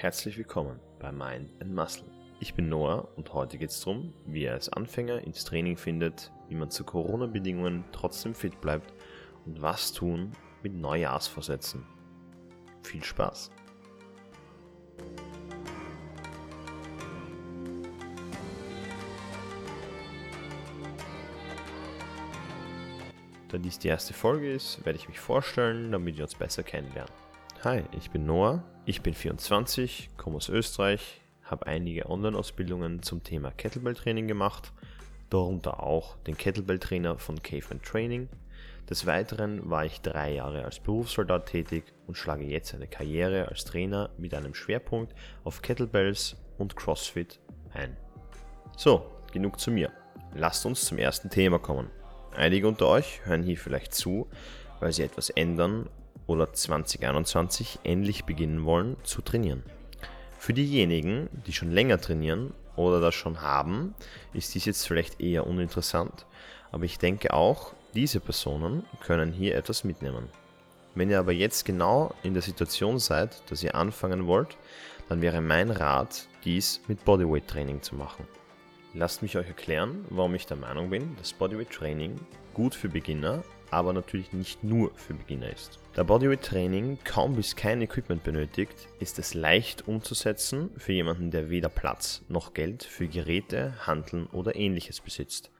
Herzlich willkommen bei Mind and Muscle. Ich bin Noah und heute geht es darum, wie ihr als Anfänger ins Training findet, wie man zu Corona-Bedingungen trotzdem fit bleibt und was tun mit Neujahrsvorsätzen. Viel Spaß! Da dies die erste Folge ist, werde ich mich vorstellen, damit ihr uns besser kennenlernt. Hi, ich bin Noah, ich bin 24, komme aus Österreich, habe einige Online-Ausbildungen zum Thema Kettlebell Training gemacht, darunter auch den Kettlebell Trainer von Caveman Training. Des Weiteren war ich 3 Jahre als Berufssoldat tätig und schlage jetzt eine Karriere als Trainer mit einem Schwerpunkt auf Kettlebells und Crossfit ein. So, genug zu mir. Lasst uns zum ersten Thema kommen. Einige unter euch hören hier vielleicht zu, weil sie etwas ändern oder 2021 endlich beginnen wollen zu trainieren. Für diejenigen, die schon länger trainieren oder das schon haben, ist dies jetzt vielleicht eher uninteressant, aber ich denke auch, diese Personen können hier etwas mitnehmen. Wenn ihr aber jetzt genau in der Situation seid, dass ihr anfangen wollt, dann wäre mein Rat, dies mit Bodyweight Training zu machen. Lasst mich euch erklären, warum ich der Meinung bin, dass Bodyweight Training gut für Beginner, aber natürlich nicht nur für Beginner ist. Da Bodyweight Training kaum bis kein Equipment benötigt, ist es leicht umzusetzen für jemanden, der weder Platz noch Geld für Geräte, Hanteln oder ähnliches besitzt.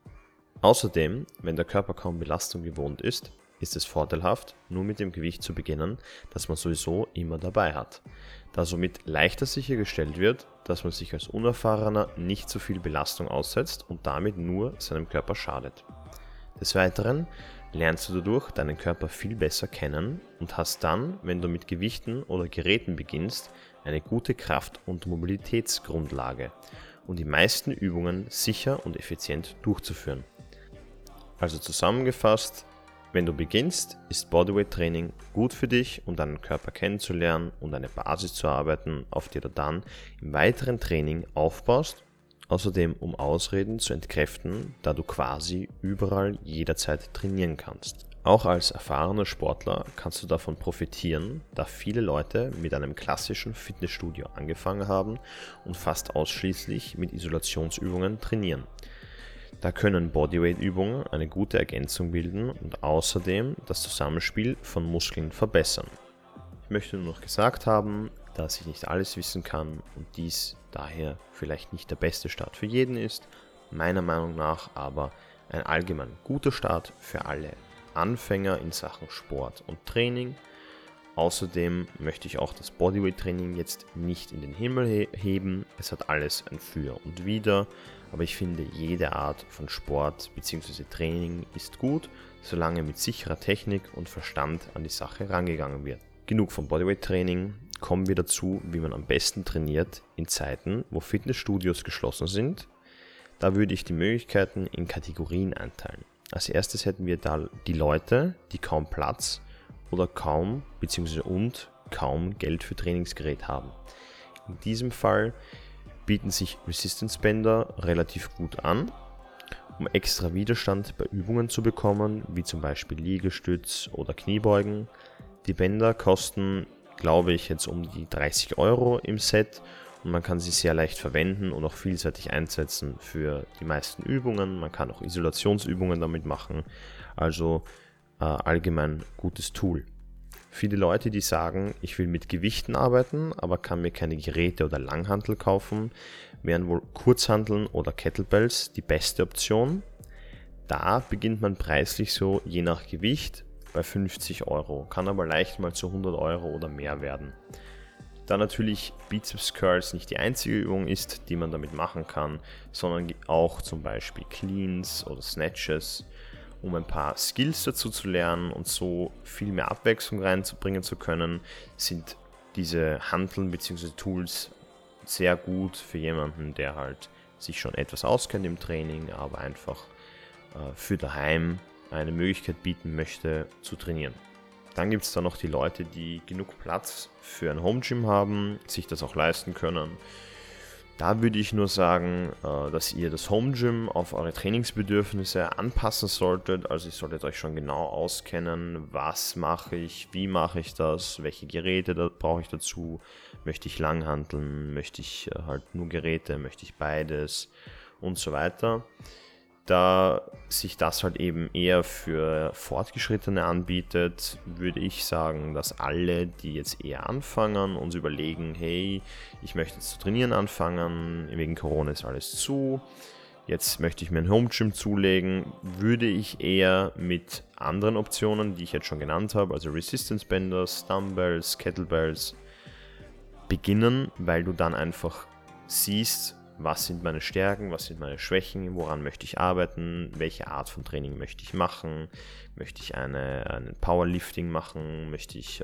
Außerdem, wenn der Körper kaum Belastung gewohnt ist, ist es vorteilhaft, nur mit dem Gewicht zu beginnen, das man sowieso immer dabei hat, da somit leichter sichergestellt wird, dass man sich als Unerfahrener nicht so viel Belastung aussetzt und damit nur seinem Körper schadet. Des Weiteren lernst du dadurch deinen Körper viel besser kennen und hast dann, wenn du mit Gewichten oder Geräten beginnst, eine gute Kraft- und Mobilitätsgrundlage, um die meisten Übungen sicher und effizient durchzuführen. Also zusammengefasst, wenn du beginnst, ist Bodyweight Training gut für dich, um deinen Körper kennenzulernen und eine Basis zu erarbeiten, auf die du dann im weiteren Training aufbaust, außerdem um Ausreden zu entkräften, da du quasi überall jederzeit trainieren kannst. Auch als erfahrener Sportler kannst du davon profitieren, da viele Leute mit einem klassischen Fitnessstudio angefangen haben und fast ausschließlich mit Isolationsübungen trainieren. Da können Bodyweight-Übungen eine gute Ergänzung bilden und außerdem das Zusammenspiel von Muskeln verbessern. Ich möchte nur noch gesagt haben, dass ich nicht alles wissen kann und dies daher vielleicht nicht der beste Start für jeden ist, meiner Meinung nach aber ein allgemein guter Start für alle Anfänger in Sachen Sport und Training. Außerdem möchte ich auch das Bodyweight-Training jetzt nicht in den Himmel heben, es hat alles ein Für und Wider, aber ich finde, jede Art von Sport bzw. Training ist gut, solange mit sicherer Technik und Verstand an die Sache rangegangen wird. Genug vom Bodyweight-Training, kommen wir dazu, wie man am besten trainiert in Zeiten, wo Fitnessstudios geschlossen sind. Da würde ich die Möglichkeiten in Kategorien einteilen. Als erstes hätten wir da die Leute, die kaum Platz oder kaum bzw. und kaum Geld für Trainingsgerät haben. In diesem Fall bieten sich Resistance Bänder relativ gut an, um extra Widerstand bei Übungen zu bekommen, wie zum Beispiel Liegestütz oder Kniebeugen. Die Bänder kosten, glaube ich, jetzt um die 30 € im Set und man kann sie sehr leicht verwenden und auch vielseitig einsetzen für die meisten Übungen. Man kann auch Isolationsübungen damit machen, also allgemein gutes Tool. Viele Leute, die sagen, ich will mit Gewichten arbeiten, aber kann mir keine Geräte oder Langhantel kaufen, wären wohl Kurzhanteln oder Kettlebells die beste Option. Da beginnt man preislich so je nach Gewicht bei 50 €, kann aber leicht mal zu 100 € oder mehr werden. Da natürlich Bizeps Curls nicht die einzige Übung ist, die man damit machen kann, sondern auch zum Beispiel Cleans oder Snatches, um ein paar Skills dazu zu lernen und so viel mehr Abwechslung reinzubringen zu können, sind diese Hanteln bzw. Tools sehr gut für jemanden, der halt sich schon etwas auskennt im Training, aber einfach für daheim eine Möglichkeit bieten möchte zu trainieren. Dann gibt es da noch die Leute, die genug Platz für ein Homegym haben, sich das auch leisten können, Da würde ich nur sagen, dass ihr das Homegym auf eure Trainingsbedürfnisse anpassen solltet. Also ihr solltet euch schon genau auskennen, was mache ich, wie mache ich das, welche Geräte brauche ich dazu, möchte ich langhanteln, möchte ich halt nur Geräte, möchte ich beides und so weiter. Da sich das halt eben eher für Fortgeschrittene anbietet, würde ich sagen, dass alle, die jetzt eher anfangen, uns überlegen, hey, ich möchte jetzt zu trainieren anfangen, wegen Corona ist alles zu, jetzt möchte ich mir ein Homegym zulegen, würde ich eher mit anderen Optionen, die ich jetzt schon genannt habe, also Resistance Bänder, Dumbbells, Kettlebells, beginnen, weil du dann einfach siehst, was sind meine Stärken, was sind meine Schwächen, woran möchte ich arbeiten, welche Art von Training möchte ich machen, möchte ich einen Powerlifting machen, möchte ich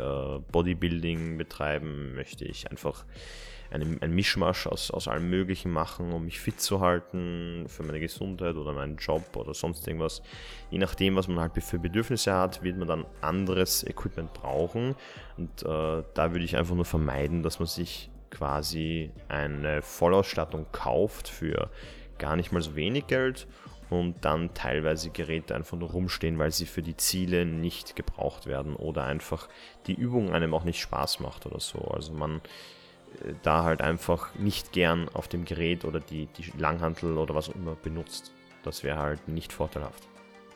Bodybuilding betreiben, möchte ich einfach einen Mischmasch aus allem Möglichen machen, um mich fit zu halten für meine Gesundheit oder meinen Job oder sonst irgendwas. Je nachdem, was man halt für Bedürfnisse hat, wird man dann anderes Equipment brauchen und da würde ich einfach nur vermeiden, dass man sich quasi eine Vollausstattung kauft für gar nicht mal so wenig Geld und dann teilweise Geräte einfach nur rumstehen, weil sie für die Ziele nicht gebraucht werden oder einfach die Übung einem auch nicht Spaß macht oder so. Also man da halt einfach nicht gern auf dem Gerät oder die Langhantel oder was auch immer benutzt. Das wäre halt nicht vorteilhaft.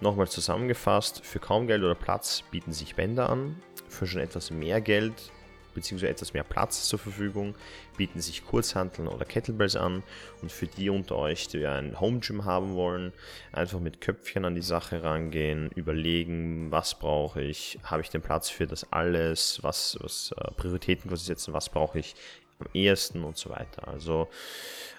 Nochmal zusammengefasst, für kaum Geld oder Platz bieten sich Bänder an, für schon etwas mehr Geld beziehungsweise etwas mehr Platz zur Verfügung, bieten sich Kurzhanteln oder Kettlebells an und für die unter euch, die ein Homegym haben wollen, einfach mit Köpfchen an die Sache rangehen, überlegen, was brauche ich, habe ich den Platz für das alles, was Prioritäten quasi setzen, was brauche ich am ehesten und so weiter. Also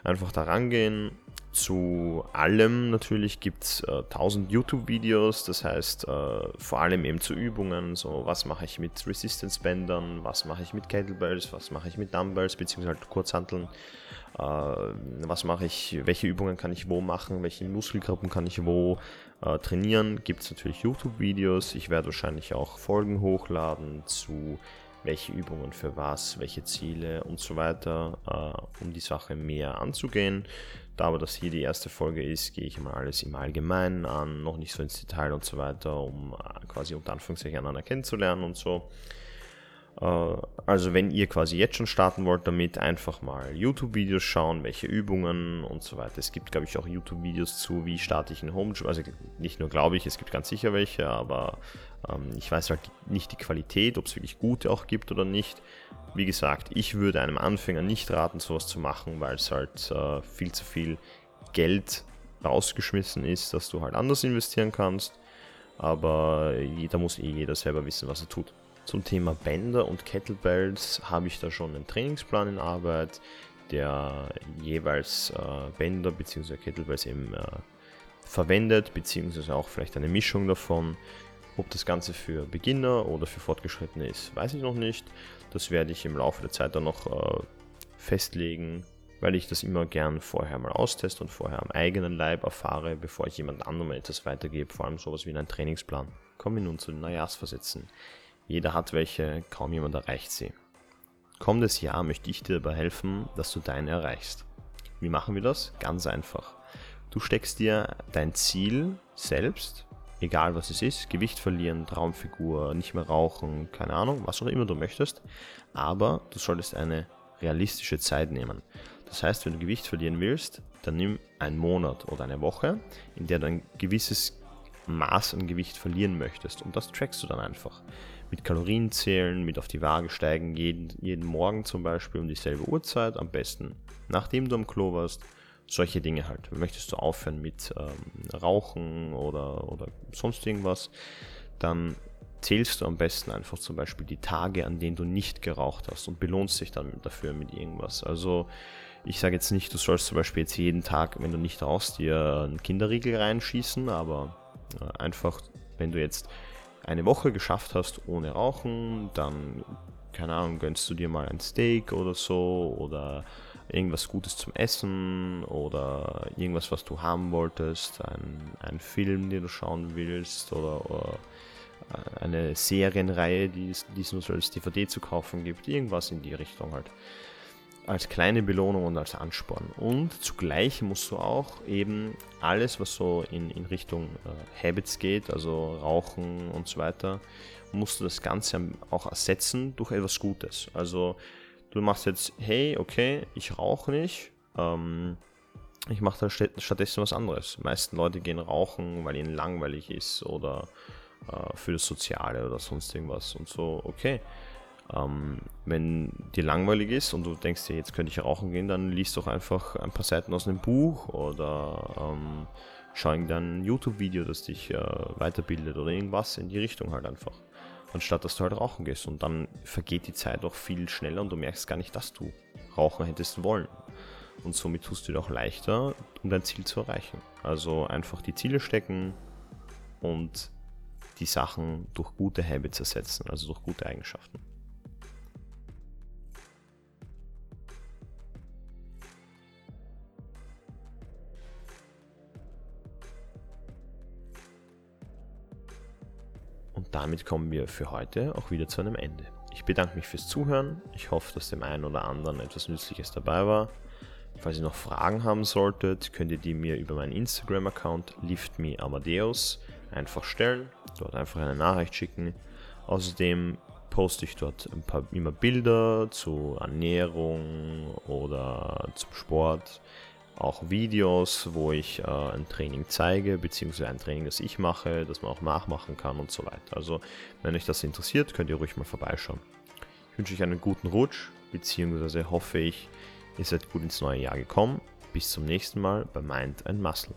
einfach da rangehen. Zu allem natürlich gibt es 1000 YouTube-Videos, das heißt vor allem eben zu Übungen, so was mache ich mit Resistance-Bändern, was mache ich mit Kettlebells, was mache ich mit Dumbbells bzw. halt Kurzhanteln, was mache ich, welche Übungen kann ich wo machen, welche Muskelgruppen kann ich wo trainieren, gibt es natürlich YouTube-Videos. Ich werde wahrscheinlich auch Folgen hochladen zu welche Übungen für was, welche Ziele und so weiter, um die Sache mehr anzugehen. Da aber das hier die erste Folge ist, gehe ich mal alles im Allgemeinen an, noch nicht so ins Detail und so weiter, um quasi unter Anführungszeichen einander kennenzulernen und so. Also wenn ihr quasi jetzt schon starten wollt damit, einfach mal YouTube-Videos schauen, welche Übungen und so weiter. Es gibt, glaube ich, auch YouTube-Videos zu, wie starte ich ein Homegym. Also nicht nur glaube ich, es gibt ganz sicher welche, aber ich weiß halt nicht die Qualität, ob es wirklich gute auch gibt oder nicht. Wie gesagt, ich würde einem Anfänger nicht raten, sowas zu machen, weil es halt viel zu viel Geld rausgeschmissen ist, dass du halt anders investieren kannst. Aber da muss jeder selber wissen, was er tut. Zum Thema Bänder und Kettlebells habe ich da schon einen Trainingsplan in Arbeit, der jeweils Bänder bzw. Kettlebells eben verwendet, beziehungsweise auch vielleicht eine Mischung davon. Ob das Ganze für Beginner oder für Fortgeschrittene ist, weiß ich noch nicht. Das werde ich im Laufe der Zeit dann noch festlegen, weil ich das immer gern vorher mal austeste und vorher am eigenen Leib erfahre, bevor ich jemand anderem etwas weitergebe, vor allem sowas wie einen Trainingsplan. Kommen wir nun zu den Neujahrsvorsätzen. Jeder hat welche, kaum jemand erreicht sie. Kommendes Jahr möchte ich dir dabei helfen, dass du deine erreichst. Wie machen wir das? Ganz einfach. Du steckst dir dein Ziel selbst, egal was es ist, Gewicht verlieren, Traumfigur, nicht mehr rauchen, keine Ahnung, was auch immer du möchtest, aber du solltest eine realistische Zeit nehmen. Das heißt, wenn du Gewicht verlieren willst, dann nimm einen Monat oder eine Woche, in der du ein gewisses Maß an Gewicht verlieren möchtest und das trackst du dann einfach. Mit Kalorien zählen, mit auf die Waage steigen, jeden Morgen zum Beispiel um dieselbe Uhrzeit, am besten nachdem du am Klo warst, solche Dinge halt. Möchtest du aufhören mit Rauchen oder sonst irgendwas, dann zählst du am besten einfach zum Beispiel die Tage, an denen du nicht geraucht hast und belohnst dich dann dafür mit irgendwas. Also ich sage jetzt nicht, du sollst zum Beispiel jetzt jeden Tag, wenn du nicht rauchst, dir einen Kinderriegel reinschießen, aber einfach, wenn du jetzt eine Woche geschafft hast ohne Rauchen, dann, keine Ahnung, gönnst du dir mal ein Steak oder so oder irgendwas Gutes zum Essen oder irgendwas, was du haben wolltest, ein Film, den du schauen willst oder eine Serienreihe, die es nur als DVD zu kaufen gibt, irgendwas in die Richtung halt. als kleine Belohnung und als Ansporn. Und zugleich musst du auch eben alles, was so in Richtung Habits geht, also Rauchen und so weiter, musst du das Ganze auch ersetzen durch etwas Gutes. Also du machst jetzt, hey, okay, ich rauche nicht, ich mache da stattdessen was anderes. Die meisten Leute gehen rauchen, weil ihnen langweilig ist oder für das Soziale oder sonst irgendwas. Und so, okay, wenn dir langweilig ist und du denkst dir, jetzt könnte ich rauchen gehen, dann liest doch einfach ein paar Seiten aus einem Buch oder schau irgendein YouTube-Video, das dich weiterbildet oder irgendwas in die Richtung halt einfach. Anstatt dass du halt rauchen gehst, und dann vergeht die Zeit auch viel schneller und du merkst gar nicht, dass du rauchen hättest wollen. Und somit tust du dir auch leichter, um dein Ziel zu erreichen. Also einfach die Ziele stecken und die Sachen durch gute Habits ersetzen, also durch gute Eigenschaften. Und damit kommen wir für heute auch wieder zu einem Ende. Ich bedanke mich fürs Zuhören. Ich hoffe, dass dem einen oder anderen etwas Nützliches dabei war. Falls ihr noch Fragen haben solltet, könnt ihr die mir über meinen Instagram-Account liftme.amadeus einfach stellen, dort einfach eine Nachricht schicken. Außerdem poste ich dort immer Bilder zu Ernährung oder zum Sport, auch Videos, wo ich ein Training zeige, beziehungsweise ein Training, das ich mache, das man auch nachmachen kann und so weiter. Also wenn euch das interessiert, könnt ihr ruhig mal vorbeischauen. Ich wünsche euch einen guten Rutsch, beziehungsweise hoffe ich, ihr seid gut ins neue Jahr gekommen. Bis zum nächsten Mal bei Mind and Muscle.